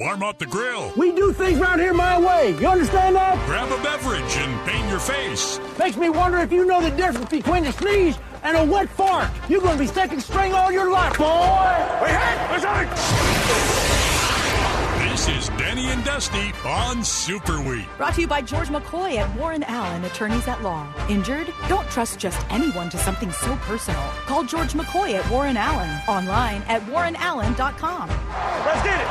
Warm up the grill. We do things around here my way. You understand that? Grab a beverage and paint your face. Makes me wonder if you know the difference between a sneeze and a wet fart. You're going to be second string all your life, boy. We hit. Let's hit. This is Danny and Dusty on Super Week. Brought to you by George McCoy at Warren Allen Attorneys at Law. Injured? Don't trust just anyone to something so personal. Call George McCoy at Warren Allen. Online at warrenallen.com. Let's get it.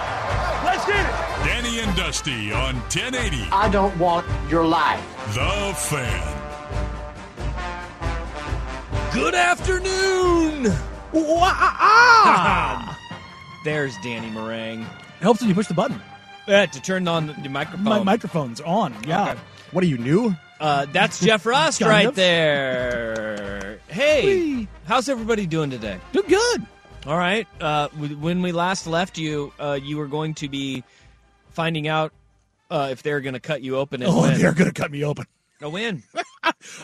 Let's get it! Danny and Dusty on 1080. I don't want your life. The Fan. Good afternoon! There's Danny Meringue. It helps when you push the button. Yeah, to turn on the microphone. My microphone's on, yeah. Okay. What are you, new? That's Jeff Ross right there. Hey, Whee. How's everybody doing today? Doing good. All right. When we last left you, you were going to be finding out if they're going to cut you open. And when. They're going to cut me open. A win.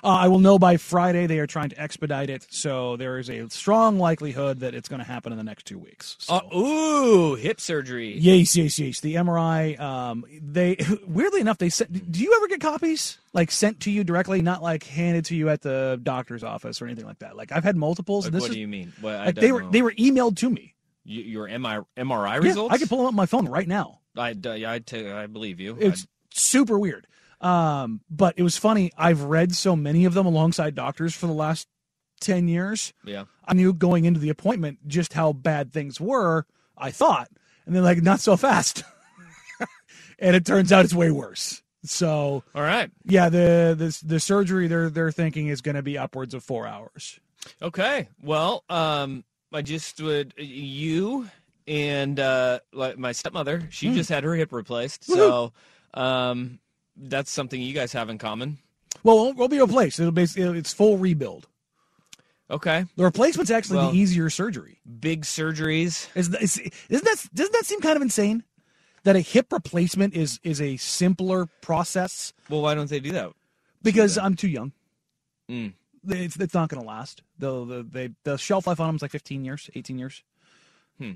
I will know by Friday. They are trying to expedite it, so there is a strong likelihood that it's going to happen in the next 2 weeks. So. Hip surgery. Yes. The MRI. They weirdly enough, they sent. Do you ever get copies like sent to you directly, not like handed to you at the doctor's office or anything like that? Like I've had multiples. Like, do you mean? Well, like they were emailed to me. Your MRI results. Yeah, I can pull them up on my phone right now. I believe you. It's super weird. But it was funny. I've read so many of them alongside doctors for the last 10 years. Yeah. I knew going into the appointment just how bad things were, I thought. And then, like, not so fast. And it turns out it's way worse. So, all right. Yeah, the surgery they're thinking is going to be upwards of 4 hours. Okay. Well, my stepmother, she just had her hip replaced. Woo-hoo. So, that's something you guys have in common. Well, we'll be replaced. It'll basically it's full rebuild. Okay. The replacement's actually the easier surgery. Big surgeries. Doesn't that seem kind of insane? That a hip replacement is a simpler process. Well, why don't they do that? Because I'm too young. Mm. It's not going to last. The shelf life on them is like 15 years, 18 years. Hmm.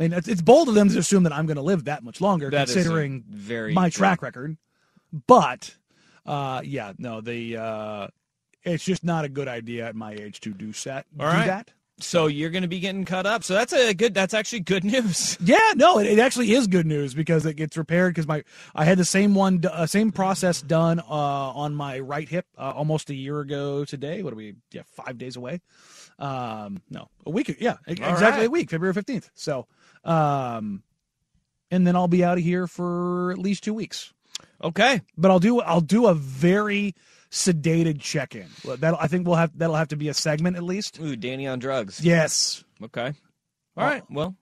I mean, it's bold of them to assume that I'm going to live that much longer, that considering my track record. But, it's just not a good idea at my age to do that. So you're going to be getting cut up. So that's actually good news. Yeah, no, it actually is good news because it gets repaired. Because I had the same process done on my right hip almost a year ago today. What are we? Yeah, 5 days away. A week. Yeah, exactly a week, February 15th. So, and then I'll be out of here for at least 2 weeks. Okay, but I'll do a very sedated check-in. That'll have to be a segment at least. Ooh, Danny on drugs. Yes. Okay. All right. Well,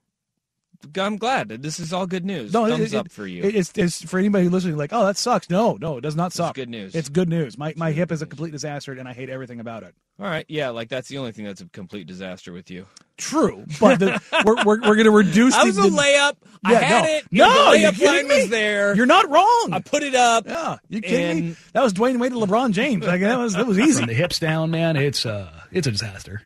I'm glad this is all good news. No, Thumbs up for you. It's for anybody listening. Like, oh, that sucks. No, it does not suck. It's good news. It's good news. My hip is a complete disaster, and I hate everything about it. All right. Yeah, like that's the only thing that's a complete disaster with you. True, but we're going to reduce. I was a layup. Yeah, I had it. No, the layup line was there. You're not wrong. I put it up. Yeah, you kidding me? That was Dwayne Wade to LeBron James. Like that was easy. From the hips down, man. It's a disaster.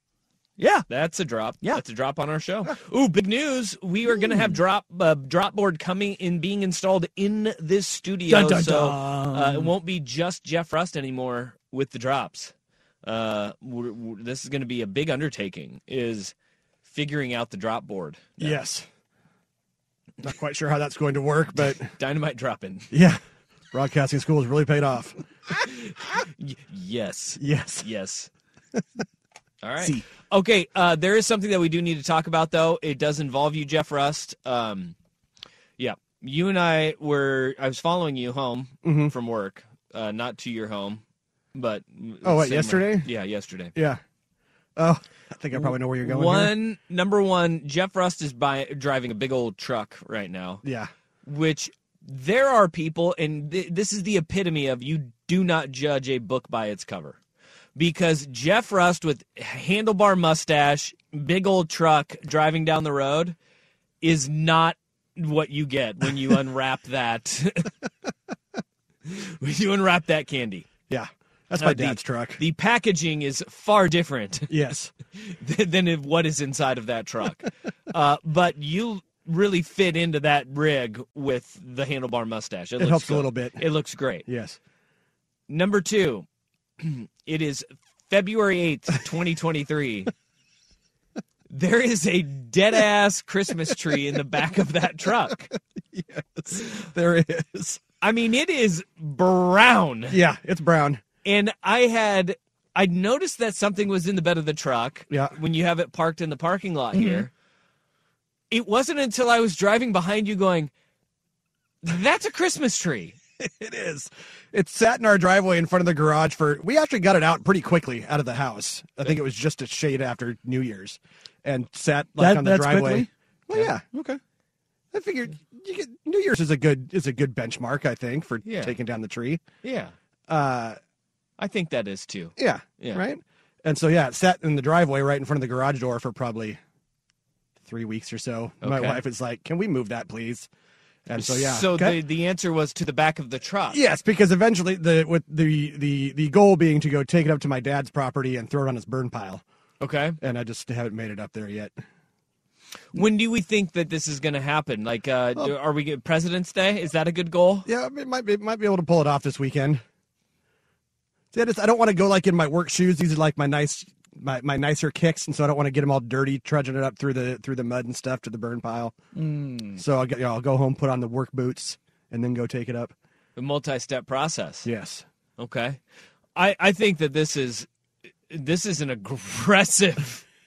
Yeah, that's a drop. Yeah, that's a drop on our show. Yeah. Ooh, big news! We are going to have drop board coming and being installed in this studio, so it won't be just Jeff Rust anymore with the drops. This is going to be a big undertaking. Is figuring out the drop board. Now. Yes. Not quite sure how that's going to work, but... Dynamite dropping. Yeah. Broadcasting school has really paid off. Yes. All right. See. Okay, there is something that we do need to talk about, though. It does involve you, Jeff Rust. Yeah. You and I I was following you home from work. Not to your home, but... Oh, what, yesterday? Yeah, yesterday. Yeah. Oh, I think I probably know where you're going. Number one, Jeff Rust is driving a big old truck right now. Yeah. which there are people, and this is the epitome of you do not judge a book by its cover. Because Jeff Rust with handlebar mustache, big old truck driving down the road is not what you get when you unwrap that. When you unwrap that candy. Yeah. That's my dad's truck. The packaging is far different. Yes. than what is inside of that truck. But you really fit into that rig with the handlebar mustache. It helps good. A little bit. It looks great. Yes. Number two, it is February 8th, 2023. There is a dead-ass Christmas tree in the back of that truck. Yes, there is. I mean, it is brown. Yeah, it's brown. And I noticed that something was in the bed of the truck when you have it parked in the parking lot here. It wasn't until I was driving behind you going, that's a Christmas tree. It is. It sat in our driveway in front of the garage we actually got it out pretty quickly out of the house. I think it was just a shade after New Year's and sat on the driveway. Quickly? Well, yeah. Okay. I figured New Year's is a good benchmark, I think, for taking down the tree. Yeah. I think that is, too. Yeah, right? And so, it sat in the driveway right in front of the garage door for probably 3 weeks or so. Okay. My wife is like, can we move that, please? And so, the answer was to the back of the truck. Yes, because eventually the goal being to go take it up to my dad's property and throw it on his burn pile. Okay. And I just haven't made it up there yet. When do we think that this is going to happen? Like, are we getting President's Day? Is that a good goal? Yeah, it might be able to pull it off this weekend. I don't want to go like in my work shoes. These are like my nicer kicks, and so I don't want to get them all dirty, trudging it up through the mud and stuff to the burn pile. So I'll go home, put on the work boots, and then go take it up. The multi-step process. Yes. Okay. I think that this is an aggressive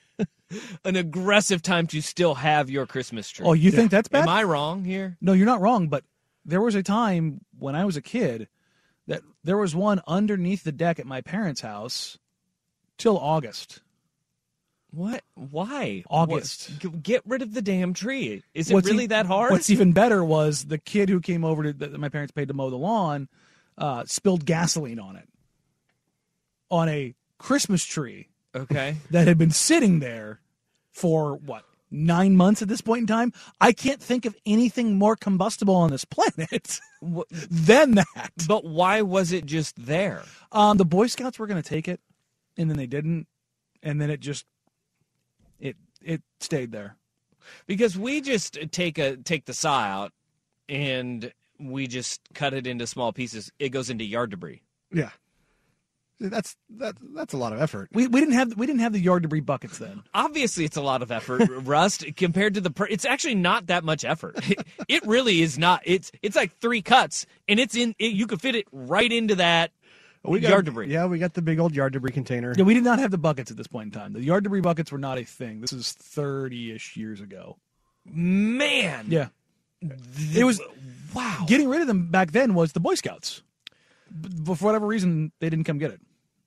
time to still have your Christmas tree. Oh, you think that's bad? Am I wrong here? No, you're not wrong. But there was a time when I was a kid that there was one underneath the deck at my parents' house till August. What? Why? August. Get rid of the damn tree. Is it really that hard? What's even better was the kid who came over that my parents paid to mow the lawn spilled gasoline on it. On a Christmas tree. Okay. That had been sitting there for, 9 months at this point in time? I can't think of anything more combustible on this planet than that. But why was it just there? The Boy Scouts were going to take it, and then they didn't, and then it stayed there. Because we just take the saw out, and we just cut it into small pieces. It goes into yard debris. Yeah. That's a lot of effort. We didn't have the yard debris buckets then. Obviously, it's a lot of effort, Rust. Compared to it's actually not that much effort. It really is not. It's like three cuts, and it's in. You could fit it right into that yard debris. Yeah, we got the big old yard debris container. Yeah, we did not have the buckets at this point in time. The yard debris buckets were not a thing. This is 30-ish years ago. Man, yeah, it was wow. Getting rid of them back then was the Boy Scouts. But for whatever reason, they didn't come get it.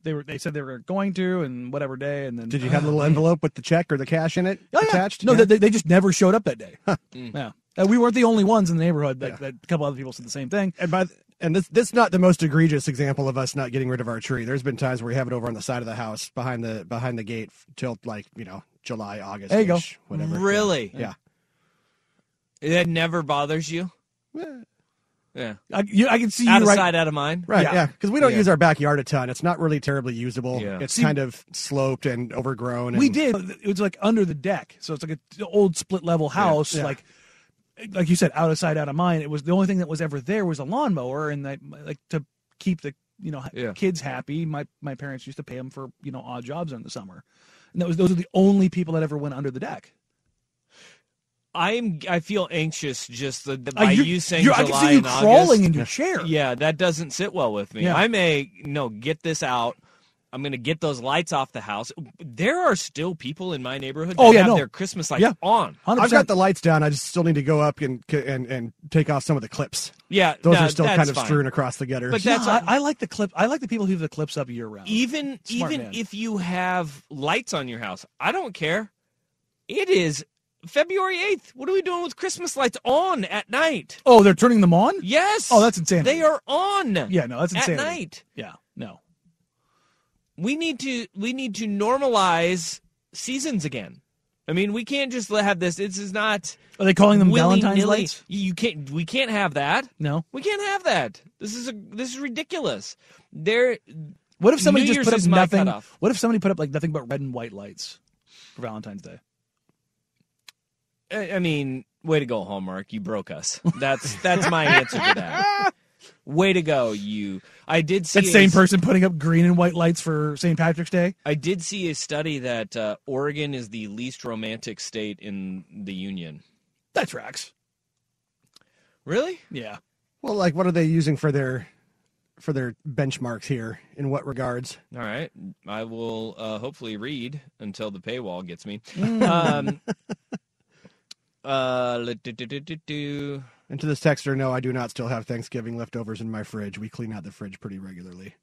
They said they were going to, and whatever day, and then. Did you have a little envelope with the check or the cash in it attached? No, they just never showed up that day. Huh. Yeah, we weren't the only ones in the neighborhood. That a couple other people said the same thing. And this not the most egregious example of us not getting rid of our tree. There's been times where we have it over on the side of the house behind the gate till July, August. There you go. Whatever. Really? Yeah. That never bothers you. Yeah. Yeah, I can see you out of sight, out of mind. Right, yeah, because we don't use our backyard a ton. It's not really terribly usable. Yeah. It's kind of sloped and overgrown. We did. It was like under the deck, so it's like an old split level house. Yeah. Like you said, out of sight, out of mind. It was the only thing that was ever there was a lawnmower, and that, like to keep the kids happy. My parents used to pay them for odd jobs in the summer, and those are the only people that ever went under the deck. I feel anxious just by you saying July and August. I can see you crawling in your chair. Yeah, that doesn't sit well with me. Yeah. Get this out. I'm going to get those lights off the house. There are still people in my neighborhood that have their Christmas lights on. 100%. I've got the lights down. I just still need to go up and take off some of the clips. Yeah, those are still kind of strewn across the gutter. But I like the clip. I like the people who have the clips up year round. Even if you have lights on your house, I don't care. It is February 8th. What are we doing with Christmas lights on at night? Oh, they're turning them on? Yes. Oh, that's insane. They are on. Yeah, no, that's insane. At night. Yeah, no. We need to normalize seasons again. I mean, we can't just have this. This is not. Are they calling them Valentine's lights? You can't. We can't have that. No, we can't have that. This is ridiculous. What if somebody just put up nothing? What if somebody put up like nothing but red and white lights for Valentine's Day? I mean, way to go, Hallmark. You broke us. That's my answer to that. Way to go, you. I did see that same person putting up green and white lights for St. Patrick's Day. I did see a study that Oregon is the least romantic state in the union. That tracks. Really? Yeah. Well, like, what are they using for their benchmarks here? In what regards? All right, I will hopefully read until the paywall gets me. And to this texter, no, I do not still have Thanksgiving leftovers in my fridge. We clean out the fridge pretty regularly.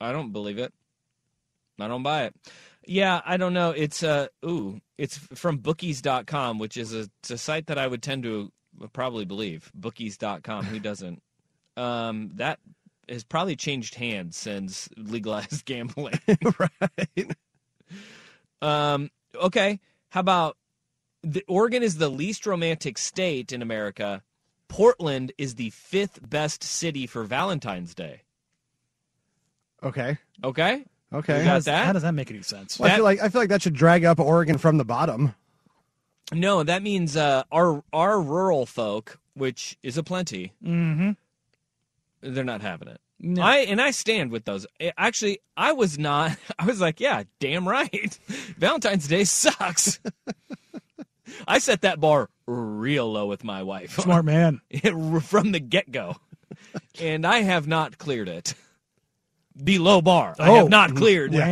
I don't believe it. I don't buy it. Yeah, I don't know. It's it's from bookies.com, which is a site that I would tend to probably believe. Bookies.com, who doesn't? That has probably changed hands since legalized gambling. Right. Okay. How about Oregon is the least romantic state in America. Portland is the 5th best city for Valentine's Day. Okay. You got that? How does that make any sense? Well, I feel like that should drag up Oregon from the bottom. No, that means our rural folk, which is a plenty. Mm-hmm. They're not having it. No. I stand with those. Actually, I was not. I was like, yeah, damn right. Valentine's Day sucks. I set that bar real low with my wife. Smart man. From the get-go. And I have not cleared it. The low bar. I have not cleared. Wow.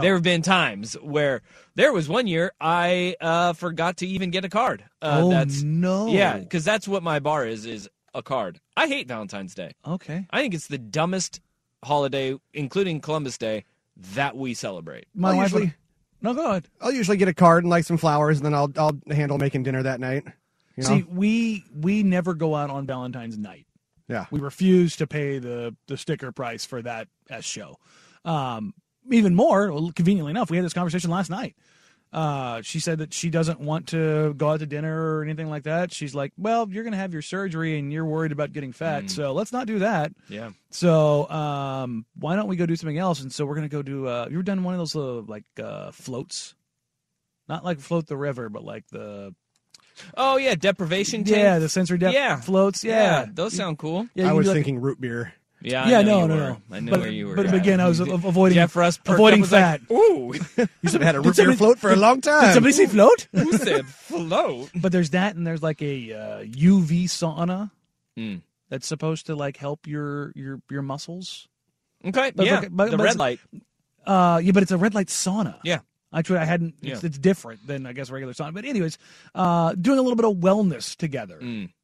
There have been times where there was one year I forgot to even get a card. No. Yeah, because that's what my bar is a card. I hate Valentine's Day. Okay. I think it's the dumbest holiday, including Columbus Day, that we celebrate. My wife usually... No, go ahead. I'll usually get a card and like some flowers, and then I'll handle making dinner that night. You know? See, we never go out on Valentine's night. Yeah, we refuse to pay the sticker price for that show. Even more, conveniently enough, we had this conversation last night. She said that she doesn't want to go out to dinner or anything like that. She's like, well, you're going to have your surgery and you're worried about getting fat. So let's not do that. Yeah. So, why don't we go do something else? And so we're going to go do, you ever done one of those little, like, floats, not like float the river, but like the, oh yeah. Deprivation tank. Yeah. The sensory floats. Yeah. Those sound cool. Yeah, I was thinking root beer. Yeah, I know. I knew where you were. But again, I was avoiding. Yeah, for us, avoiding fat. Like, ooh, you had a root beer float for a long time. Did somebody say float? Who said float? But there's that, and there's like a UV sauna that's supposed to like help your muscles. Okay, but, yeah, but red light. Yeah, but it's a red light sauna. Yeah. Actually, I hadn't. It's different than I guess regular sauna. But anyways, doing a little bit of wellness together.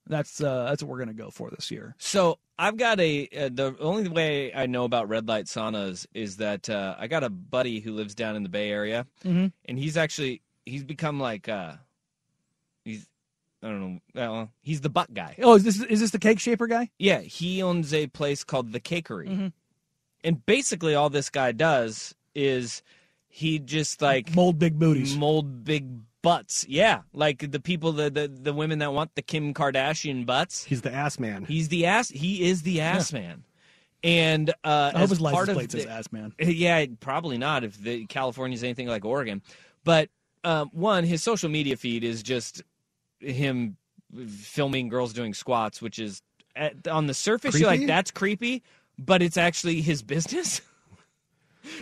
That's what we're gonna go for this year. So I've got the only way I know about red light saunas is that I got a buddy who lives down in the Bay Area, and he's become like he's the butt guy. Oh, is this the cake shaper guy? Yeah, he owns a place called The Cakery, and basically all this guy does is. He just like mold big booties, mold big butts. Yeah, like the people, the women that want the Kim Kardashian butts. He's the ass man. He is the ass man. And I hope his license plate says ass man. Yeah, probably not if California's anything like Oregon. But his social media feed is just him filming girls doing squats, which is on the surface creepy? You're like that's creepy, but it's actually his business.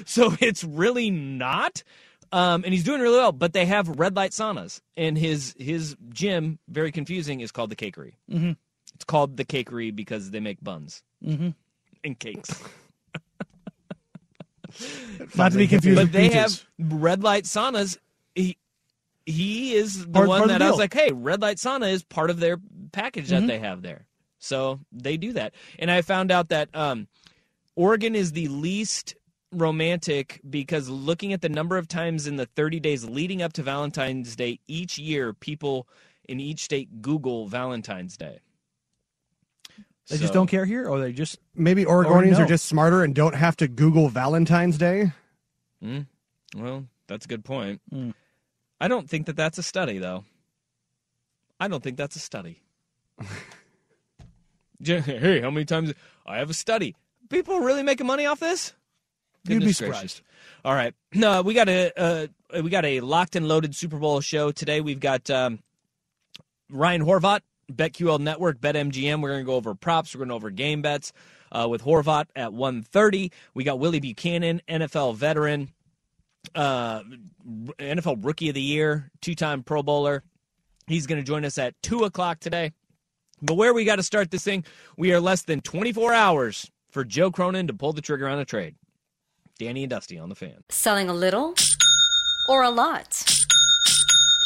So it's really not, and he's doing really well. But they have red light saunas, and his gym, very confusing, is called The Cakery. Mm-hmm. It's called The Cakery because they make buns and cakes. Not to be confused. But they have red light saunas. He is the one that I was like, hey, red light sauna is part of their package that they have there. So they do that, and I found out that Oregon is the least romantic because looking at the number of times in the 30 days leading up to Valentine's Day each year, people in each state Google Valentine's Day. They just don't care here, or they just... Maybe Oregonians are just smarter and don't have to Google Valentine's Day? Mm. Well, that's a good point. Mm. I don't think that that's a study, though. I don't think that's a study. Hey, how many times... I have a study. People really making money off this? Goodness, you'd be surprised. Gracious. All right. No, we got a locked and loaded Super Bowl show today. We've got Ryan Horvath, BetQL Network, BetMGM. We're going to go over props. We're going to go over game bets with Horvath at 1:30. We got Willie Buchanan, NFL veteran, NFL Rookie of the Year, two-time Pro Bowler. He's going to join us at 2 o'clock today. But where we got to start this thing, we are less than 24 hours for Joe Cronin to pull the trigger on a trade. Danny and Dusty on the Fan. Selling a little or a lot?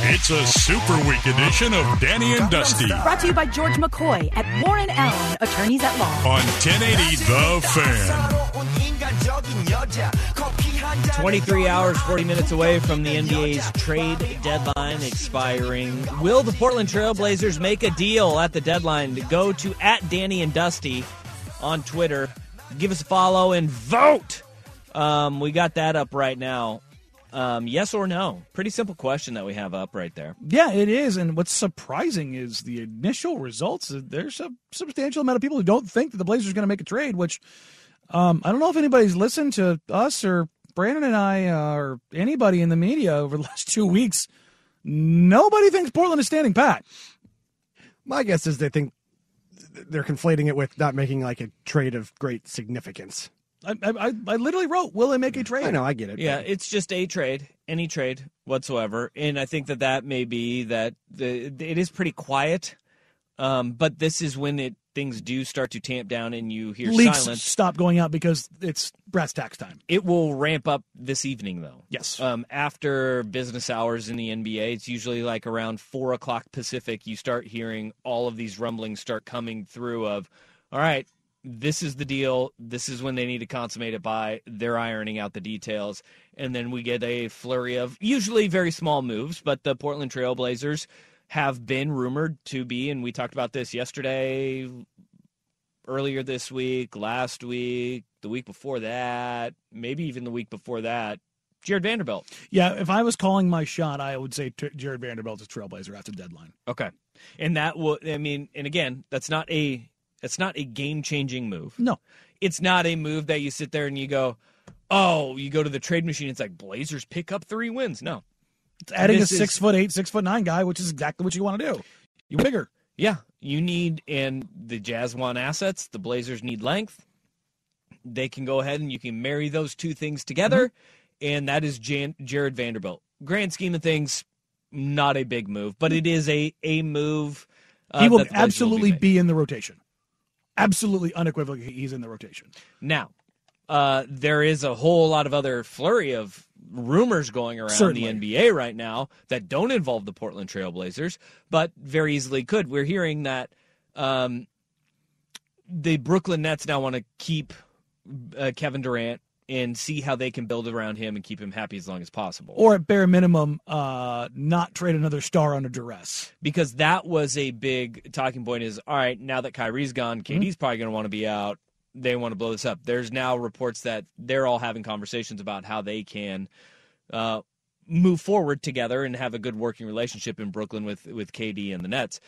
It's a Super Week edition of Danny and Dusty. Brought to you by George McCoy at Warren Allen Attorneys at Law. On 1080 The Fan. 23 hours, 40 minutes away from the NBA's trade deadline expiring. Will the Portland Trailblazers make a deal at the deadline? Go to @DannyandDusty on Twitter. Give us a follow and vote. We got that up right now. Yes or no? Pretty simple question that we have up right there. Yeah, it is. And what's surprising is the initial results. There's a substantial amount of people who don't think that the Blazers are going to make a trade, which I don't know if anybody's listened to us or Brandon and I or anybody in the media over the last 2 weeks. Nobody thinks Portland is standing pat. My guess is they think they're conflating it with not making like a trade of great significance. I literally wrote, will they make a trade? I know, I get it. Yeah, but it's just a trade, any trade whatsoever. And I think that may be that it is pretty quiet, but this is when things do start to tamp down and you hear leaks silence. Stop going out because it's brass tacks time. It will ramp up this evening, though. Yes. After business hours in the NBA, it's usually like around 4 o'clock Pacific, you start hearing all of these rumblings start coming through of, all right, this is the deal. This is when they need to consummate it by. They're ironing out the details. And then we get a flurry of usually very small moves, but the Portland Trailblazers have been rumored to be, and we talked about this yesterday, earlier this week, last week, the week before that, maybe even the week before that, Jared Vanderbilt. Yeah, if I was calling my shot, I would say Jared Vanderbilt's a Trailblazer after the deadline. Okay. And that will, I mean, and again, that's not a game-changing move. No. It's not a move that you sit there and you go, oh, you go to the trade machine, it's like Blazers pick up 3 wins. No. It's adding this a 6'8", 6'9" guy, which is exactly what you want to do. You're bigger. Yeah. You need, and the Jazz want assets. The Blazers need length. They can go ahead and you can marry those two things together. Mm-hmm. And that is Jared Vanderbilt. Grand scheme of things, not a big move, but it is a move. He will absolutely be in the rotation. Absolutely unequivocally, he's in the rotation. Now, there is a whole lot of other flurry of rumors going around the NBA right now that don't involve the Portland Trail Blazers, but very easily could. We're hearing that the Brooklyn Nets now want to keep Kevin Durant and see how they can build around him and keep him happy as long as possible. Or at bare minimum, not trade another star under duress. Because that was a big talking point is, all right, now that Kyrie's gone, KD's probably going to want to be out. They want to blow this up. There's now reports that they're all having conversations about how they can move forward together and have a good working relationship in Brooklyn with KD and the Nets.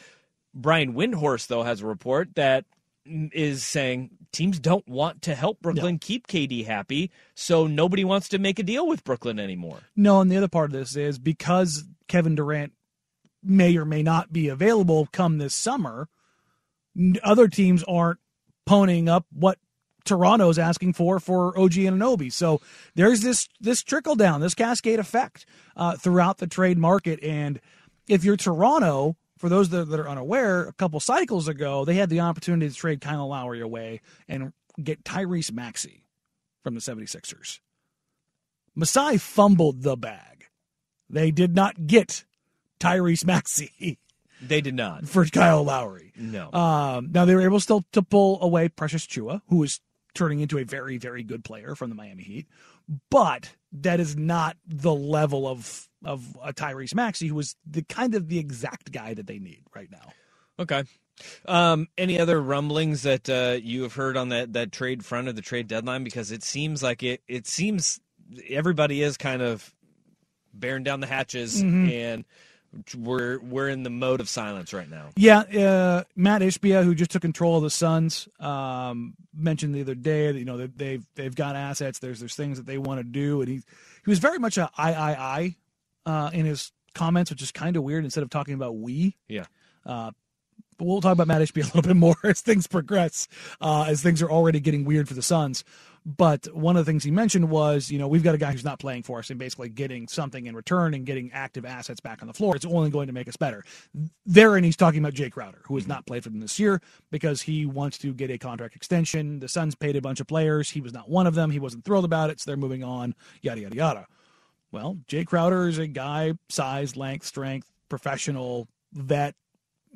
Brian Windhorst, though, has a report that is saying teams don't want to help Brooklyn keep KD happy, so nobody wants to make a deal with Brooklyn anymore. No, and the other part of this is because Kevin Durant may or may not be available come this summer, other teams aren't ponying up what Toronto's asking for OG Anunoby. So there's this trickle down, this cascade effect throughout the trade market. And if you're Toronto, for those that are unaware, a couple cycles ago, they had the opportunity to trade Kyle Lowry away and get Tyrese Maxey from the 76ers. Masai fumbled the bag. They did not get Tyrese Maxey. They did not. For Kyle Lowry. No. Now, they were able still to pull away Precious Chua, who is turning into a very, very good player from the Miami Heat. But that is not the level of Tyrese Maxey, who is the exact guy that they need right now. Okay. Any other rumblings that you have heard on that trade front or the trade deadline? Because it seems like it seems everybody is kind of bearing down the hatches and we're in the mode of silence right now. Yeah, Matt Ishbia, who just took control of the Suns, mentioned the other day that they've got assets. There's things that they want to do, and he was very much a I in his comments, which is kind of weird. Instead of talking about we, but we'll talk about Matt Ishbia a little bit more as things progress, as things are already getting weird for the Suns. But one of the things he mentioned was, we've got a guy who's not playing for us and basically getting something in return and getting active assets back on the floor. It's only going to make us better. And he's talking about Jay Crowder, who has not played for them this year because he wants to get a contract extension. The Suns paid a bunch of players. He was not one of them. He wasn't thrilled about it, so they're moving on, yada, yada, yada. Well, Jay Crowder is a guy, size, length, strength, professional, vet,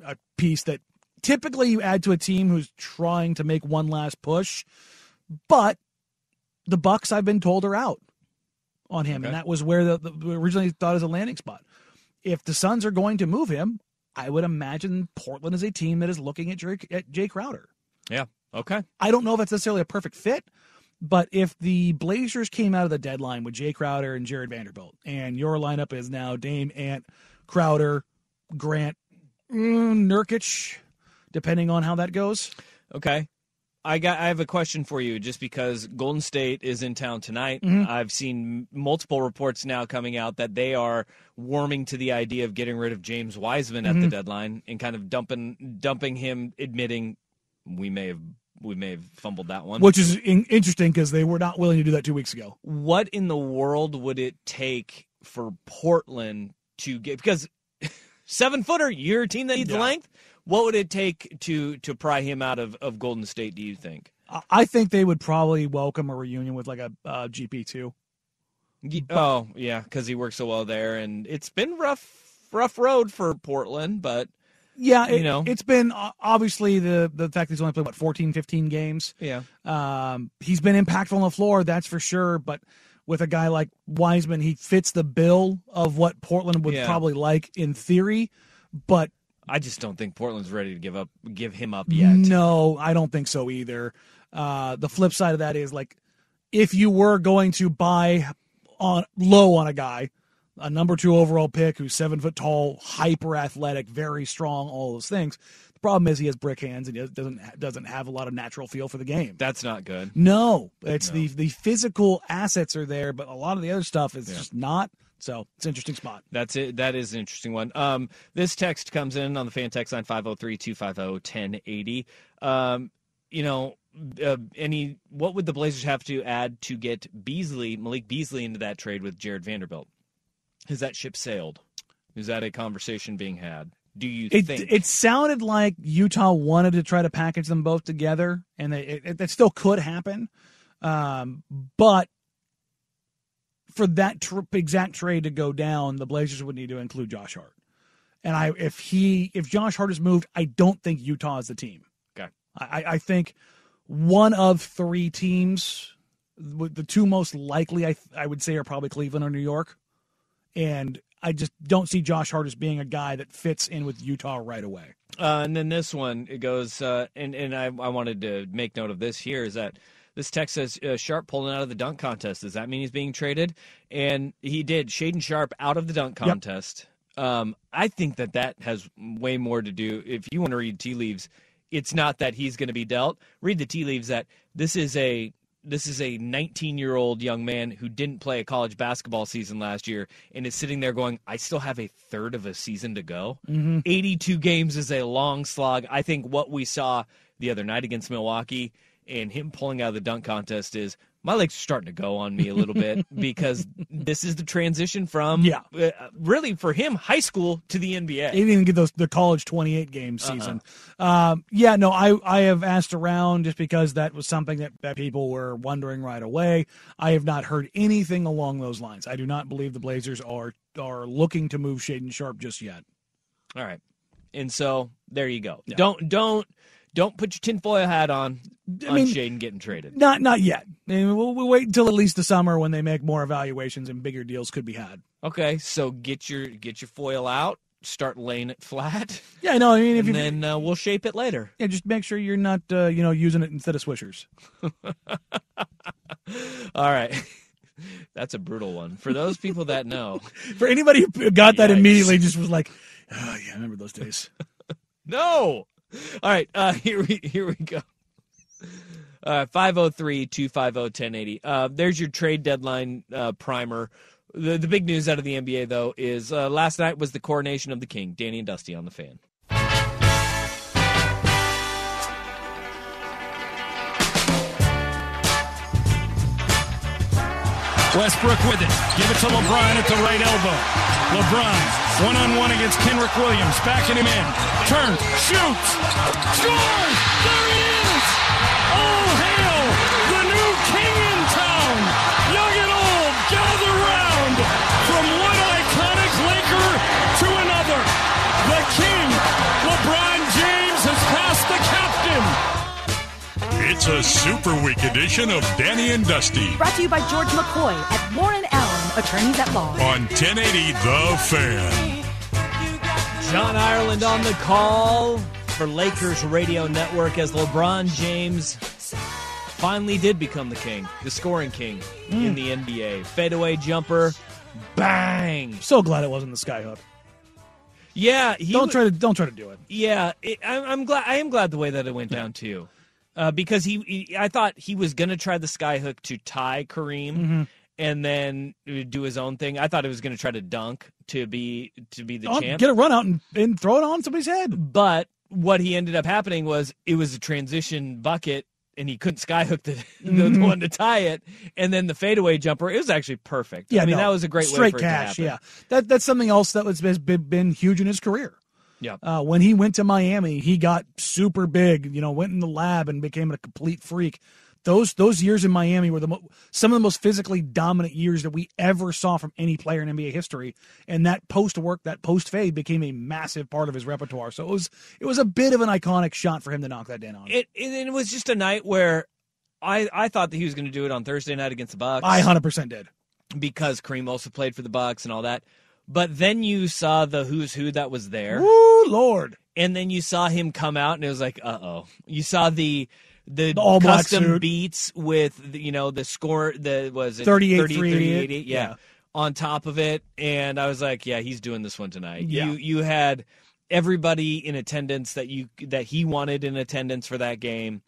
a piece that typically you add to a team who's trying to make one last push. But the Bucks, I've been told, are out on him, and that was where we originally thought as a landing spot. If the Suns are going to move him, I would imagine Portland is a team that is looking at Jay Crowder. Yeah, okay. I don't know if that's necessarily a perfect fit, but if the Blazers came out of the deadline with Jay Crowder and Jared Vanderbilt, and your lineup is now Dame, Ant, Crowder, Grant, Nurkic, depending on how that goes. Okay. I have a question for you just because Golden State is in town tonight. Mm-hmm. I've seen multiple reports now coming out that they are warming to the idea of getting rid of James Wiseman at the deadline and kind of dumping him, admitting we may have fumbled that one. Which is interesting because they were not willing to do that 2 weeks ago. What in the world would it take for Portland to get, because 7-footer, you're a team that needs length? What would it take to pry him out of Golden State, do you think? I think they would probably welcome a reunion with like a GP2. Oh, yeah, because he works so well there. And it's been rough road for Portland, but, yeah, it's been obviously the fact that he's only played, 14, 15 games. Yeah. He's been impactful on the floor, that's for sure, but with a guy like Wiseman, he fits the bill of what Portland would probably like in theory, but I just don't think Portland's ready to give him up yet. No, I don't think so either. The flip side of that is, if you were going to buy low on a guy, a number 2 overall pick who's 7 foot tall, hyper athletic, very strong, all those things, problem is he has brick hands and he doesn't have a lot of natural feel for the game. That's not good. No, it's the physical assets are there, but a lot of the other stuff is just not. So it's an interesting spot. That's it. That is an interesting one. This text comes in on the fan text line 503-250-1080. What would the Blazers have to add to get Malik Beasley into that trade with Jared Vanderbilt? Has that ship sailed? Is that a conversation being had? Do you think? It sounded like Utah wanted to try to package them both together, and that still could happen. But for that exact trade to go down, the Blazers would need to include Josh Hart. And if Josh Hart is moved, I don't think Utah is the team. Okay. I think one of three teams, the two most likely, I would say, are probably Cleveland or New York. And I just don't see Josh Hart as being a guy that fits in with Utah right away. And then this one, it goes, and I wanted to make note of this here, is that this text says, Sharp pulling out of the dunk contest. Does that mean he's being traded? And he did. Shaedon Sharpe out of the dunk contest. Yep. I think that has way more to do. If you want to read tea leaves, it's not that he's going to be dealt. Read the tea leaves that this is a 19-year-old young man who didn't play a college basketball season last year and is sitting there going, I still have a third of a season to go. Mm-hmm. 82 games is a long slog. I think what we saw the other night against Milwaukee and him pulling out of the dunk contest is my legs are starting to go on me a little bit because this is the transition from really for him, high school to the NBA. He didn't even get the college 28-game season. I have asked around just because that was something that people were wondering right away. I have not heard anything along those lines. I do not believe the Blazers are looking to move Shaedon Sharpe just yet. All right. And so there you go. Yeah. Don't put your tinfoil hat on Shaedon getting traded. Not yet. I mean, we'll wait until at least the summer when they make more evaluations and bigger deals could be had. Okay, so get your foil out, start laying it flat. Yeah, no, I mean, and then we'll shape it later. Yeah, just make sure you're not using it instead of swishers. All right. That's a brutal one. For those people that know. For anybody who got that immediately just was like, oh, yeah, I remember those days. No! All right, here we go. 503-250-1080. There's your trade deadline primer. The big news out of the NBA, though, is last night was the coronation of the king, Danny and Dusty on the Fan. Westbrook with it. Give it to LeBron at the right elbow. LeBron, one-on-one against Kenrick Williams. Backing him in. Turns. Shoots. Scores! There it is! All hail! The new king in town! Young and old, gather round! From one iconic Laker to another. The king, LeBron James, has passed the captain. It's a Super Week edition of Danny and Dusty. Brought to you by George McCoy at Warren Allen Attorneys at Law. On 1080 The Fan. John Ireland on the call for Lakers Radio Network as LeBron James finally did become the king, the scoring king in the NBA. Fadeaway jumper, bang! So glad it wasn't the skyhook. Yeah, don't try to do it. Yeah, I am glad the way that it went down too. Because I thought he was going to try the skyhook to tie Kareem and then do his own thing. I thought he was going to try to dunk to be the champ. Get a run out and throw it on somebody's head. But what he ended up happening was it was a transition bucket, and he couldn't skyhook the one to tie it. And then the fadeaway jumper, it was actually perfect. Yeah, that was a great way for it to happen. Straight cash, yeah. That's something else that has been huge in his career. Yeah. When he went to Miami, he got super big, went in the lab and became a complete freak. Those years in Miami were some of the most physically dominant years that we ever saw from any player in NBA history. And that post work, that post fade became a massive part of his repertoire. So it was a bit of an iconic shot for him to knock that in on. It was just a night where I thought that he was going to do it on Thursday night against the Bucks. I 100% did. Because Kareem also played for the Bucks and all that. But then you saw the who's who that was there. Woo, Lord. And then you saw him come out, and it was like, uh-oh. You saw the custom beats with, the score that was 38-38, on top of it. And I was like, yeah, he's doing this one tonight. Yeah. You had everybody in attendance that he wanted in attendance for that game,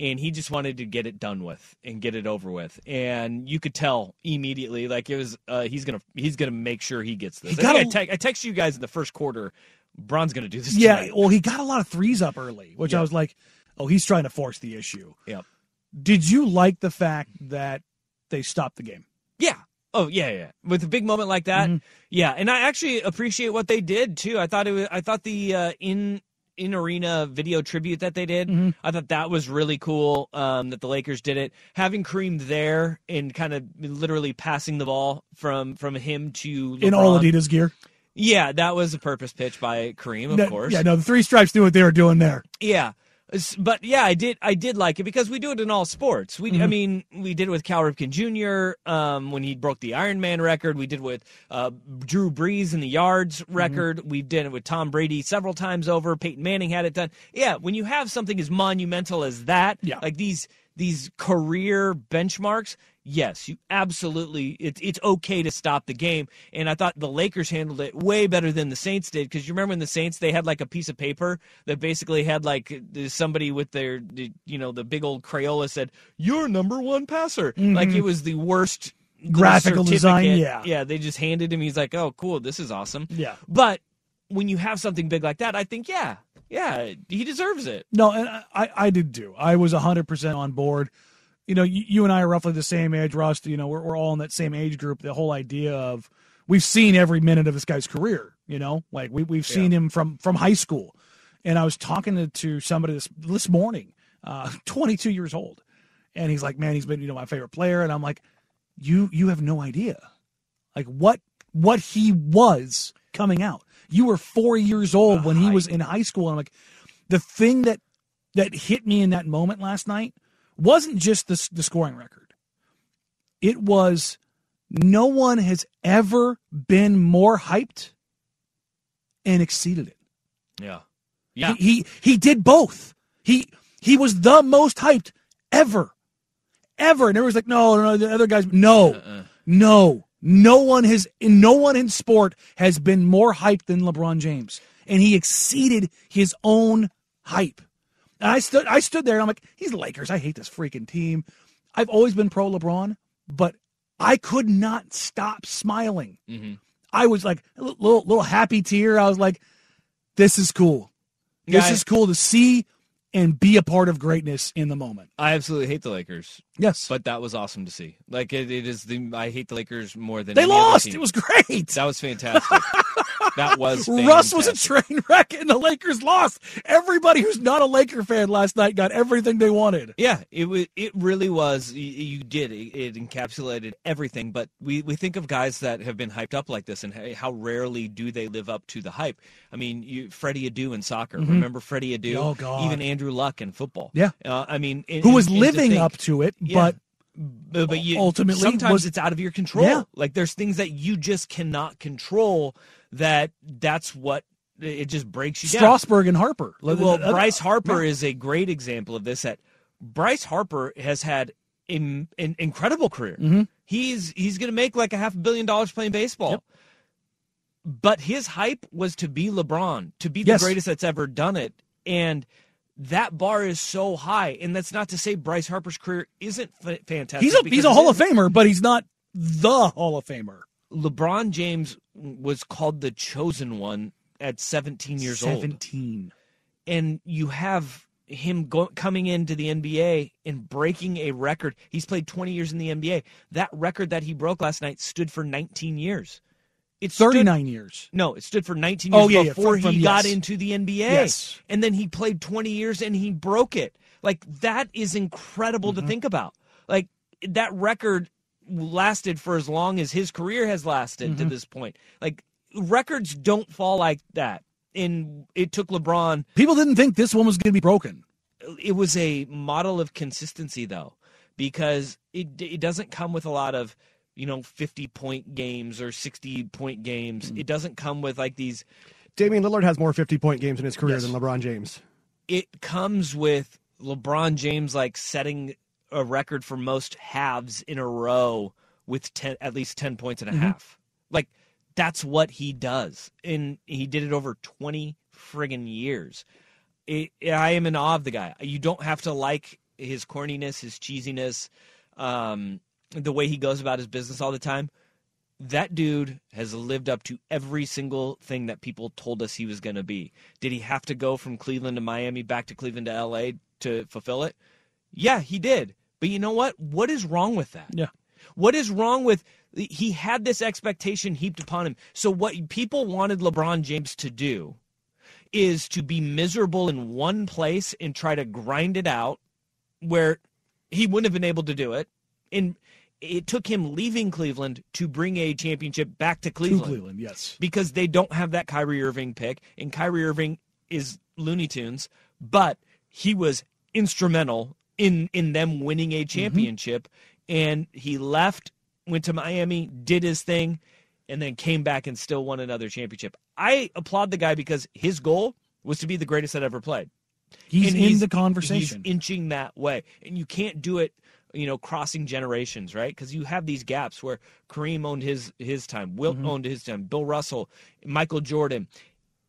and he just wanted to get it done with and get it over with. And you could tell immediately, like it was, he's gonna make sure he gets this. I text you guys in the first quarter. Bron's gonna do this. Yeah, tonight. Well, he got a lot of threes up early, which I was like, oh, he's trying to force the issue. Yep. Did you like the fact that they stopped the game? Yeah. Oh, yeah. With a big moment like that, and I actually appreciate what they did too. I thought the in arena video tribute that they did, I thought that was really cool. That the Lakers did it, having Kareem there and kind of literally passing the ball from him to LeBron. In all Adidas gear. Yeah, that was a purpose pitch by Kareem, of course. Yeah, no, the three stripes knew what they were doing there. Yeah. But yeah, I did like it because we do it in all sports. We did it with Cal Ripken Jr. When he broke the Ironman record. We did it with Drew Brees in the yards record. We did it with Tom Brady several times over. Peyton Manning had it done. Yeah, when you have something as monumental as that, like these career benchmarks. Yes, you absolutely. It's okay to stop the game, and I thought the Lakers handled it way better than the Saints did. Because you remember when the Saints, they had like a piece of paper that basically had like somebody with their, the big old Crayola said, "You're number one passer." Like it was the worst graphical design. Yeah. They just handed him. He's like, "Oh, cool, this is awesome." Yeah. But when you have something big like that, I think, yeah, he deserves it. No, and I did too. I was 100% on board. You and I are roughly the same age, Rust. We're all in that same age group. The whole idea of we've seen every minute of this guy's career, like we've seen him from high school. And I was talking to somebody this morning, 22 years old. And he's like, man, he's been, my favorite player. And I'm like, you have no idea like what he was coming out. You were 4 years old when he was in high school. And I'm like, the thing that hit me in that moment last night wasn't just the scoring record. It was no one has ever been more hyped and exceeded it. Yeah. He did both. He was the most hyped ever. And everyone's like, no, the other guys, no one in sport has been more hyped than LeBron James, and he exceeded his own hype. And I stood there, and I'm like, he's Lakers. I hate this freaking team. I've always been pro LeBron, but I could not stop smiling. I was like, a little happy tear. I was like, this is cool. This is cool to see and be a part of greatness in the moment. I absolutely hate the Lakers. Yes. But that was awesome to see. Like, I hate the Lakers more than any other team. It was great. That was fantastic. That was fantastic. Russ was a train wreck, and the Lakers lost. Everybody who's not a Laker fan last night got everything they wanted. Yeah, it really was. You did. It encapsulated everything. But we think of guys that have been hyped up like this, and how rarely do they live up to the hype. I mean, Freddie Adu in soccer. Remember Freddie Adu? Oh, God. Even Andrew Luck in football. Yeah. Who was living up to it, but ultimately sometimes it's out of your control. Yeah. Like, there's things that you just cannot control. That's what it just breaks you down. Strasburg and Harper. Well, Bryce Harper is a great example of this. That Bryce Harper has had an incredible career. He's going to make like $500 million playing baseball. Yep. But his hype was to be LeBron, to be the greatest that's ever done it, and that bar is so high. And that's not to say Bryce Harper's career isn't fantastic. He's a Hall of Famer, but he's not the Hall of Famer. LeBron James was called the chosen one at 17 years old. And you have him coming into the NBA and breaking a record. He's played 20 years in the NBA. That record that he broke last night stood for 19 years. It 39 stood, years. No, it stood for 19 years before he got into the NBA. Yes. And then he played 20 years and he broke it. Like, that is incredible to think about. Like, that record lasted for as long as his career has lasted to this point. Like, records don't fall like that. And it took LeBron. People didn't think this one was going to be broken. It was a model of consistency, though, because it doesn't come with a lot of, 50-point games or 60-point games. It doesn't come with like these. Damian Lillard has more 50-point games in his career than LeBron James. It comes with LeBron James like setting a record for most halves in a row with at least 10 points and a half. Like, that's what he does. And he did it over 20 friggin' years. I am in awe of the guy. You don't have to like his corniness, his cheesiness, the way he goes about his business all the time. That dude has lived up to every single thing that people told us he was going to be. Did he have to go from Cleveland to Miami, back to Cleveland to LA to fulfill it? Yeah, he did. But you know what? What is wrong with that? Yeah. What is wrong with he had this expectation heaped upon him. So what people wanted LeBron James to do is to be miserable in one place and try to grind it out where he wouldn't have been able to do it. And it took him leaving Cleveland to bring a championship back to Cleveland. To Cleveland, yes. Because they don't have that Kyrie Irving pick, and Kyrie Irving is Looney Tunes, but he was instrumental in them winning a championship, and he left, went to Miami, did his thing, and then came back and still won another championship. I applaud the guy because his goal was to be the greatest that ever played. He's in the conversation. He's inching that way, and you can't do it, you know, crossing generations, right? Because you have these gaps where Kareem owned his time, Wilt owned his time, Bill Russell, Michael Jordan.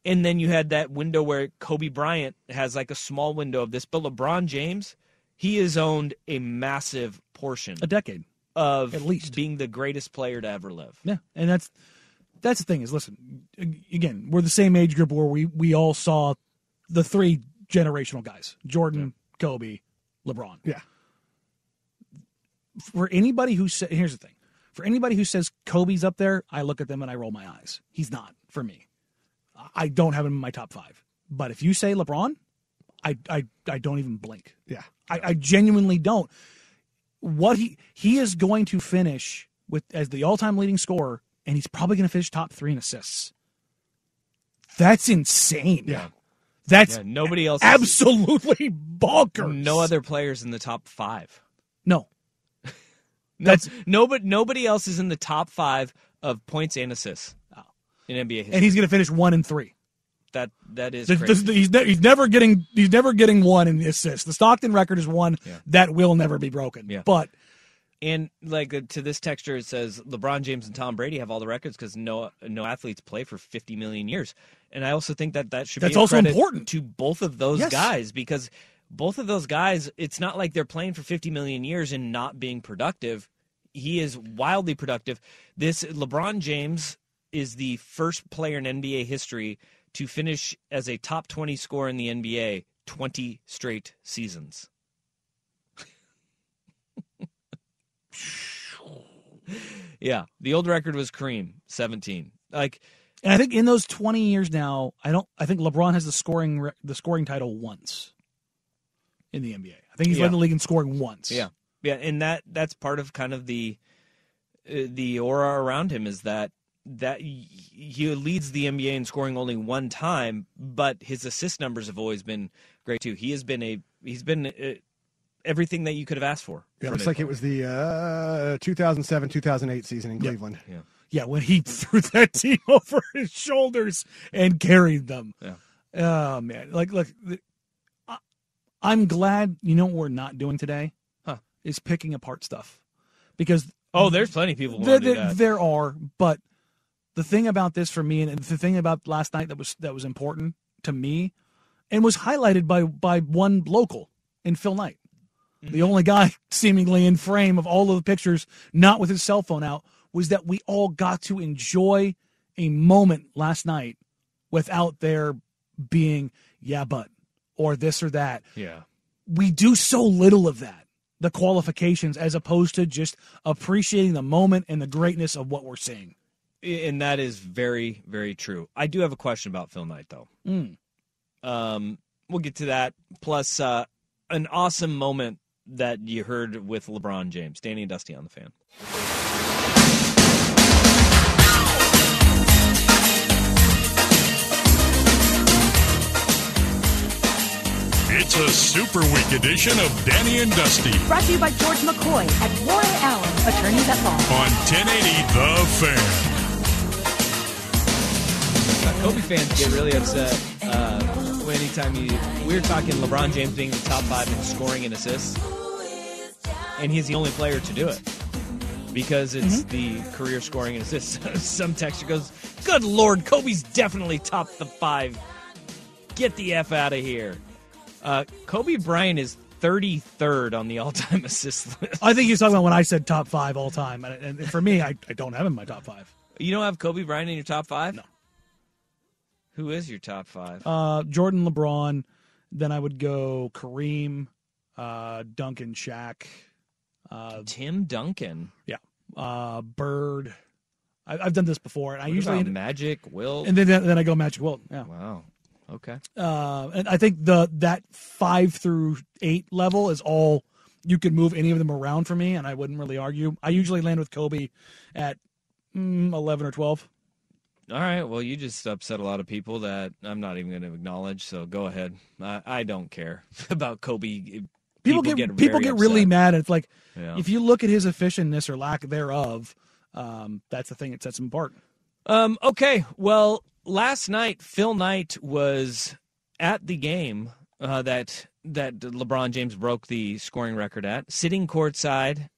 And then you had that window where Kobe Bryant has like a small window of this. But LeBron James, he has owned a massive portion. A decade. Of at least being the greatest player to ever live. Yeah, and that's the thing is, listen, again, we're the same age group where we all saw the three generational guys, Jordan, Kobe, LeBron. Yeah. For anybody who says, here's the thing, for anybody who says Kobe's up there, I look at them and I roll my eyes. He's not for me. I don't have him in my top five. But if you say LeBron, I don't even blink. Yeah, I genuinely don't. What he is going to finish with as the all-time leading scorer, and he's probably going to finish top three in assists. That's insane. Yeah. That's nobody else. Absolutely bonkers. No other players in the top five. No. Nobody else is in the top five of points and assists in NBA history. And he's going to finish 1 and 3. That is crazy. He's never getting 1 in assists. The Stockton record is 1 that will never be broken. Yeah. But and like to this texture, it says LeBron James and Tom Brady have all the records because no athletes play for 50 million years. And I also think that should be also important to both of those guys because. Both of those guys, it's not like they're playing for 50 million years and not being productive. He is wildly productive. This LeBron James is the first player in NBA history to finish as a top 20 scorer in the NBA 20 straight seasons. Yeah, the old record was Kareem, 17. And I think in those 20 years now, I think LeBron has the scoring title once. In the NBA, I think he's led the league in scoring once. Yeah, and that's part of kind of the aura around him is that he leads the NBA in scoring only one time, but his assist numbers have always been great too. He's been everything that you could have asked for. Yeah, looks like it was the 2007-2008 season in Cleveland. Yeah, when he threw that team over his shoulders and carried them. Yeah, oh man, look. I'm glad, you know what we're not doing today? Is picking apart stuff. Because there's plenty of people who want to do that. There are, but the thing about this for me, and the thing about last night that was important to me, and was highlighted by one local in Phil Knight, the only guy seemingly in frame of all of the pictures, not with his cell phone out, was that we all got to enjoy a moment last night without there being, but. Or this or that. Yeah. We do so little of that, the qualifications, as opposed to just appreciating the moment and the greatness of what we're seeing. And that is very, very true. I do have a question about Phil Knight, though. We'll get to that. Plus, an awesome moment that you heard with LeBron James. Danny and Dusty on the Fan. It's a Super Week edition of Danny and Dusty. Brought to you by George McCoy at Warren Allen Attorneys at Law. On 1080 The Fan. Kobe fans get really upset anytime we're talking LeBron James being the top five in scoring and assists. And he's the only player to do it. Because it's the career scoring and assists. Some texter goes, good Lord, Kobe's definitely top the five get the F out of here. Kobe Bryant is 33rd on the all-time assist list. I think he's talking about when I said top five all-time. And for me, I don't have him in my top five. You don't have Kobe Bryant in your top five? No. Who is your top five? Jordan, LeBron. Then I would go Kareem, Duncan, Shaq. Tim Duncan. Yeah. Bird. I've done this before. And I usually Magic, Wilt. And then I go Magic, Wilt. Yeah. Wow. Okay. And I think that 5 through 8 level is all you could move any of them around for me, and I wouldn't really argue. I usually land with Kobe at 11 or 12. All right. Well, you just upset a lot of people that I'm not even going to acknowledge. So go ahead. I don't care about Kobe. People get really mad. It's like if you look at his efficientness or lack thereof, that's the thing that sets him apart. Okay. Well, last night Phil Knight was at the game that LeBron James broke the scoring record at, sitting courtside,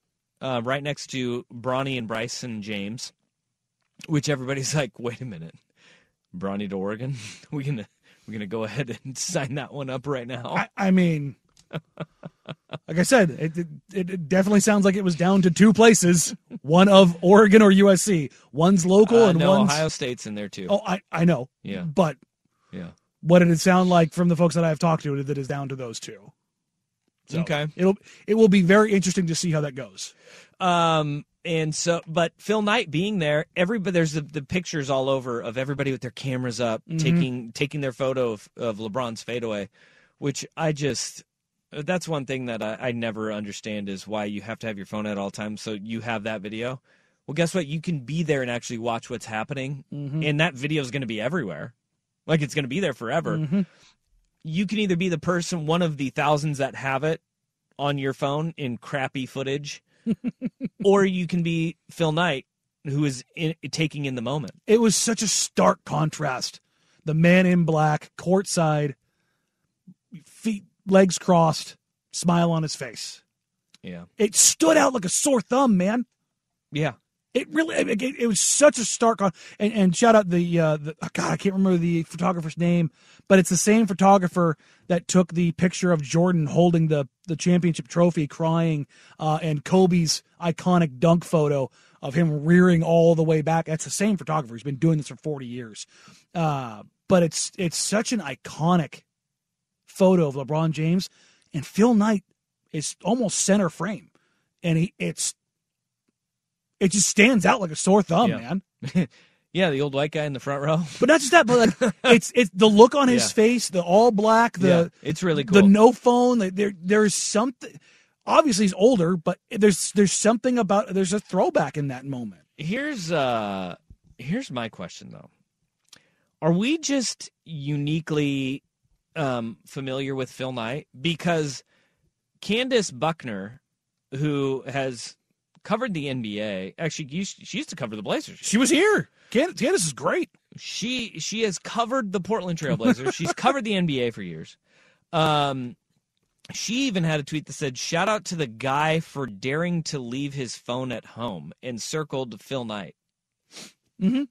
right next to Bronny and Bryson James. Which everybody's like, wait a minute, Bronny to Oregon? We're gonna go ahead and sign that one up right now. I mean, like I said, it definitely sounds like it was down to two places, one of Oregon or USC. One's local and one's Ohio State's in there too. Oh, I know. Yeah, but yeah, what did it sound like from the folks that I've talked to that is down to those two? So okay, it will be very interesting to see how that goes. And so, but Phil Knight being there, everybody, there's the pictures all over of everybody with their cameras up, mm-hmm. taking their photo of LeBron's fadeaway, which that's one thing that I never understand is why you have to have your phone at all times. So you have that video. Well, guess what? You can be there and actually watch what's happening. Mm-hmm. And that video is going to be everywhere. Like it's going to be there forever. Mm-hmm. You can either be the person, one of the thousands that have it on your phone in crappy footage, or you can be Phil Knight, who is taking in the moment. It was such a stark contrast. The man in black, courtside, feet, legs crossed, smile on his face. Yeah. It stood out like a sore thumb, man. Yeah. It really, it was such a stark contrast. And shout out I can't remember the photographer's name, but it's the same photographer that took the picture of Jordan holding the championship trophy, crying, and Kobe's iconic dunk photo of him rearing all the way back. That's the same photographer. He's been doing this for 40 years. But it's such an iconic photo of LeBron James, and Phil Knight is almost center frame, and it just stands out like a sore thumb, man. Yeah, the old white guy in the front row. But not just that, but like it's the look on his face, the all black, it's really cool. The no phone. There's something. Obviously, he's older, but there's something about there's a throwback in that moment. Here's my question though: are we just uniquely familiar with Phil Knight? Because Candace Buckner, who has covered the NBA. Actually, she used to cover the Blazers. She was here. Candace is great. She has covered the Portland Trail Blazers. She's covered the NBA for years. She even had a tweet that said, shout out to the guy for daring to leave his phone at home, and circled Phil Knight. Mm-hmm.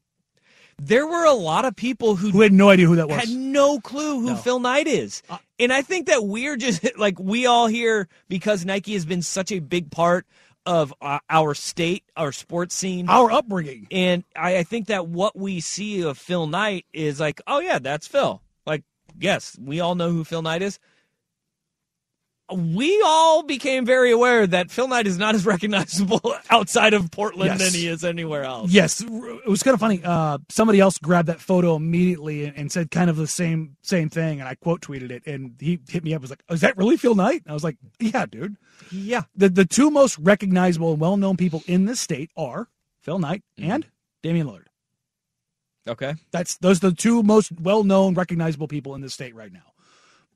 There were a lot of people who had no idea who that was. Had no clue who Phil Knight is. And I think that we're just, like, we all here, because Nike has been such a big part of our state, our sports scene, our upbringing, and I think that what we see of Phil Knight is like, oh yeah, that's Phil. Like, yes, we all know who Phil Knight is. We all became very aware that Phil Knight is not as recognizable outside of Portland than he is anywhere else. Yes, it was kind of funny. Somebody else grabbed that photo immediately and said kind of the same thing, and I quote tweeted it, and he hit me up, was like, is that really Phil Knight? And I was like, yeah, dude. Yeah. The two most recognizable and well-known people in this state are Phil Knight and Damian Lillard. Okay. Those are the two most well-known, recognizable people in this state right now.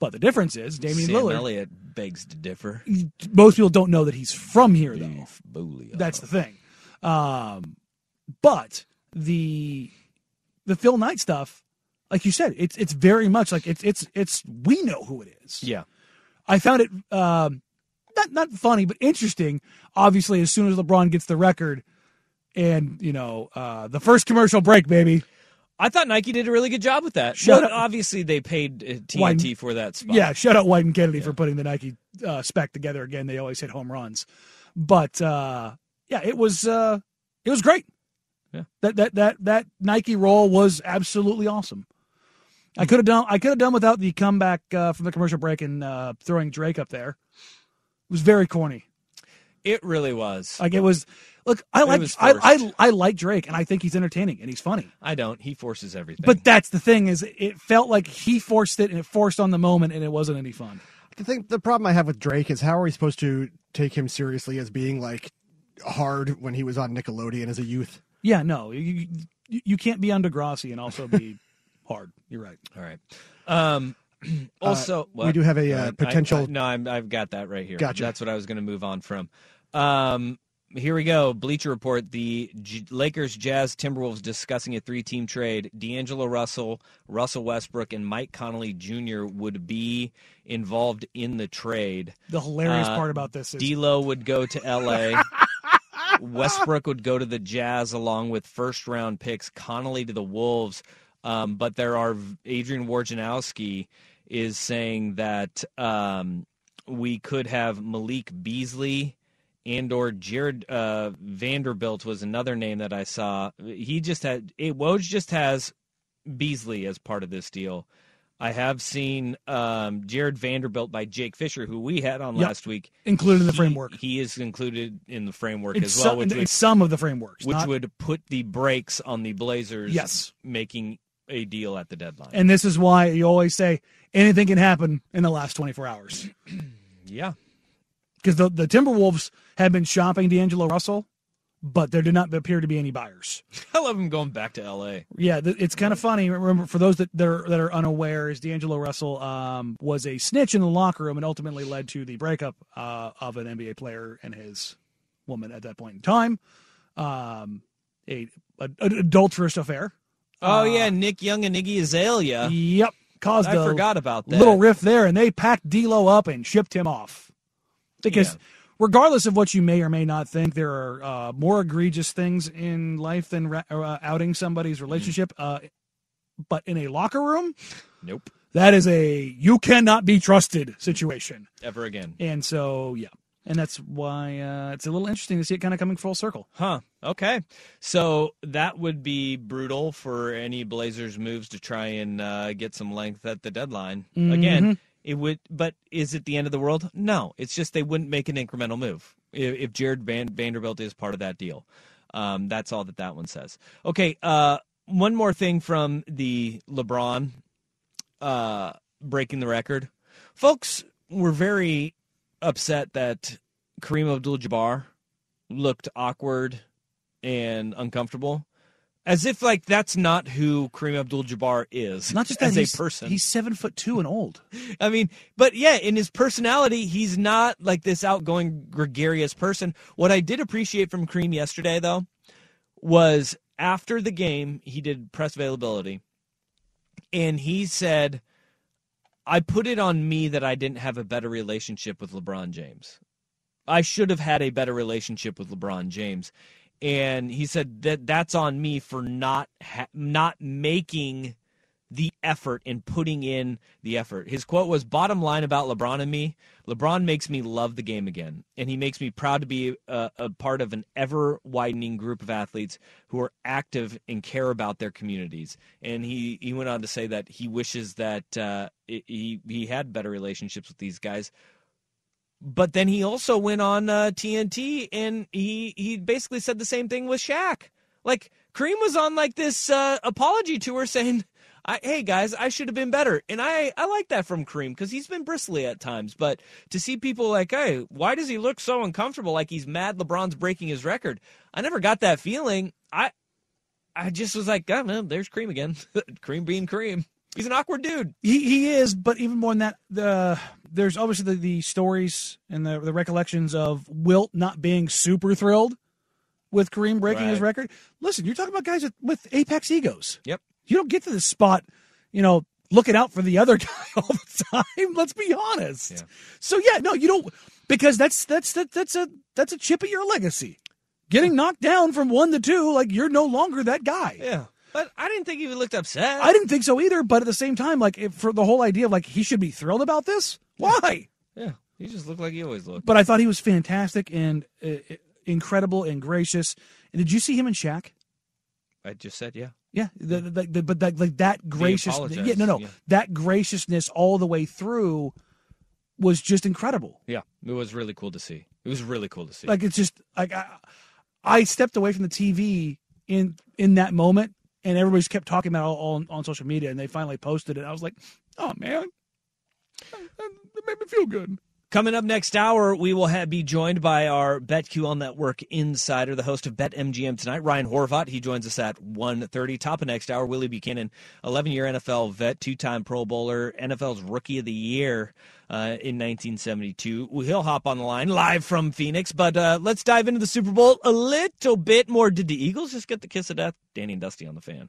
But the difference is Damian Lillard. Sam Elliott begs to differ. Most people don't know that he's from here, though. That's the thing. But the Phil Knight stuff, like you said, it's very much like it's we know who it is. Yeah, I found it not funny, but interesting. Obviously, as soon as LeBron gets the record, and the first commercial break, baby. I thought Nike did a really good job with that. But obviously, they paid TNT for that spot. Yeah, shout out White and Kennedy for putting the Nike spec together again. They always hit home runs. But, yeah, it was great. Yeah. That Nike roll was absolutely awesome. I could have done without the comeback from the commercial break and throwing Drake up there. It was very corny. It really was. Like it was. Look, I like Drake, and I think he's entertaining and he's funny. I don't. He forces everything. But that's the thing is, it felt like he forced it, and it forced on the moment, and it wasn't any fun. I think the problem I have with Drake is how are we supposed to take him seriously as being like hard when he was on Nickelodeon as a youth? Yeah, no, you can't be on Degrassi and also be hard. You're right. All right. Also, we do have a potential. I've got that right here. Gotcha. That's what I was going to move on from. Here we go. Bleacher Report. The Lakers, Jazz, Timberwolves discussing a three-team trade. D'Angelo Russell, Russell Westbrook, and Mike Conley Jr. would be involved in the trade. The hilarious part about this is D'Lo would go to L.A. Westbrook would go to the Jazz along with first-round picks. Conley to the Wolves. But there are Adrian Wojnarowski is saying that we could have Malik Beasley and or Jared Vanderbilt was another name that I saw. Woj just has Beasley as part of this deal. I have seen Jared Vanderbilt by Jake Fisher, who we had on last week. Included in the framework. He is included in the framework as well. It's some of the frameworks. Which would put the brakes on the Blazers making a deal at the deadline. And this is why you always say anything can happen in the last 24 hours. Yeah. Because the Timberwolves have been shopping D'Angelo Russell, but there do not appear to be any buyers. I love him going back to L.A. Yeah, it's kind of funny. Remember, for those that are unaware, is D'Angelo Russell was a snitch in the locker room and ultimately led to the breakup of an NBA player and his woman at that point in time. An adulterous affair. Nick Young and Iggy Azalea. Yep. Caused I forgot about that. Little rift there, and they packed D'Lo up and shipped him off. Because regardless of what you may or may not think, there are more egregious things in life than outing somebody's relationship. But in a locker room? Nope. That is a you cannot be trusted situation. Ever again. And so, yeah. And that's why it's a little interesting to see it kind of coming full circle. Huh. Okay. So that would be brutal for any Blazers moves to try and get some length at the deadline. Mm-hmm. Again. It would, but is it the end of the world? No, it's just they wouldn't make an incremental move if Jared Vanderbilt is part of that deal. That's all that one says. Okay, one more thing from the LeBron breaking the record. Folks were very upset that Kareem Abdul-Jabbar looked awkward and uncomfortable. As if, like, that's not who Kareem Abdul-Jabbar is. Not just that, as a person. He's 7'2" and old. I mean, but yeah, in his personality, he's not like this outgoing, gregarious person. What I did appreciate from Kareem yesterday, though, was after the game, he did press availability. And he said, I put it on me that I didn't have a better relationship with LeBron James. I should have had a better relationship with LeBron James. And he said that's on me for not making the effort and putting in the effort. His quote was, bottom line about LeBron and me, LeBron makes me love the game again, and he makes me proud to be a part of an ever-widening group of athletes who are active and care about their communities. And he went on to say that he wishes that he had better relationships with these guys. But then he also went on TNT, and he basically said the same thing with Shaq. Like, Kareem was on, like, this apology tour saying, hey, guys, I should have been better. And I like that from Kareem because he's been bristly at times. But to see people like, hey, why does he look so uncomfortable like he's mad LeBron's breaking his record? I never got that feeling. I just was like, oh, no, there's Kareem again. Kareem being Kareem. He's an awkward dude. He is, but even more than that, there's obviously the stories and the recollections of Wilt not being super thrilled with Kareem breaking his record. Listen, you're talking about guys with apex egos. Yep. You don't get to this spot, looking out for the other guy all the time. Let's be honest. Yeah. So yeah, no, you don't, because that's a chip at your legacy. Getting knocked down from 1 to 2, like you're no longer that guy. Yeah. But I didn't think he looked upset. I didn't think so either. But at the same time, like, if, for the whole idea of, like, he should be thrilled about this. Why? Yeah. He just looked like he always looked. But I thought he was fantastic and incredible and gracious. And did you see him and Shaq? I just said, yeah. Yeah, but that graciousness. Yeah, no. That graciousness all the way through was just incredible. Yeah, it was really cool to see. Like, it's just like I stepped away from the TV in that moment, and everybody's kept talking about it all on social media, and they finally posted it. I was like, oh man, it made me feel good. Coming up next hour, we will be joined by our BetQL Network insider, the host of BetMGM Tonight, Ryan Horvath. He joins us at 1:30. Top of next hour, Willie Buchanan, 11-year NFL vet, two-time Pro Bowler, NFL's Rookie of the Year in 1972. He'll hop on the line live from Phoenix, but let's dive into the Super Bowl a little bit more. Did the Eagles just get the kiss of death? Danny and Dusty on the Fan.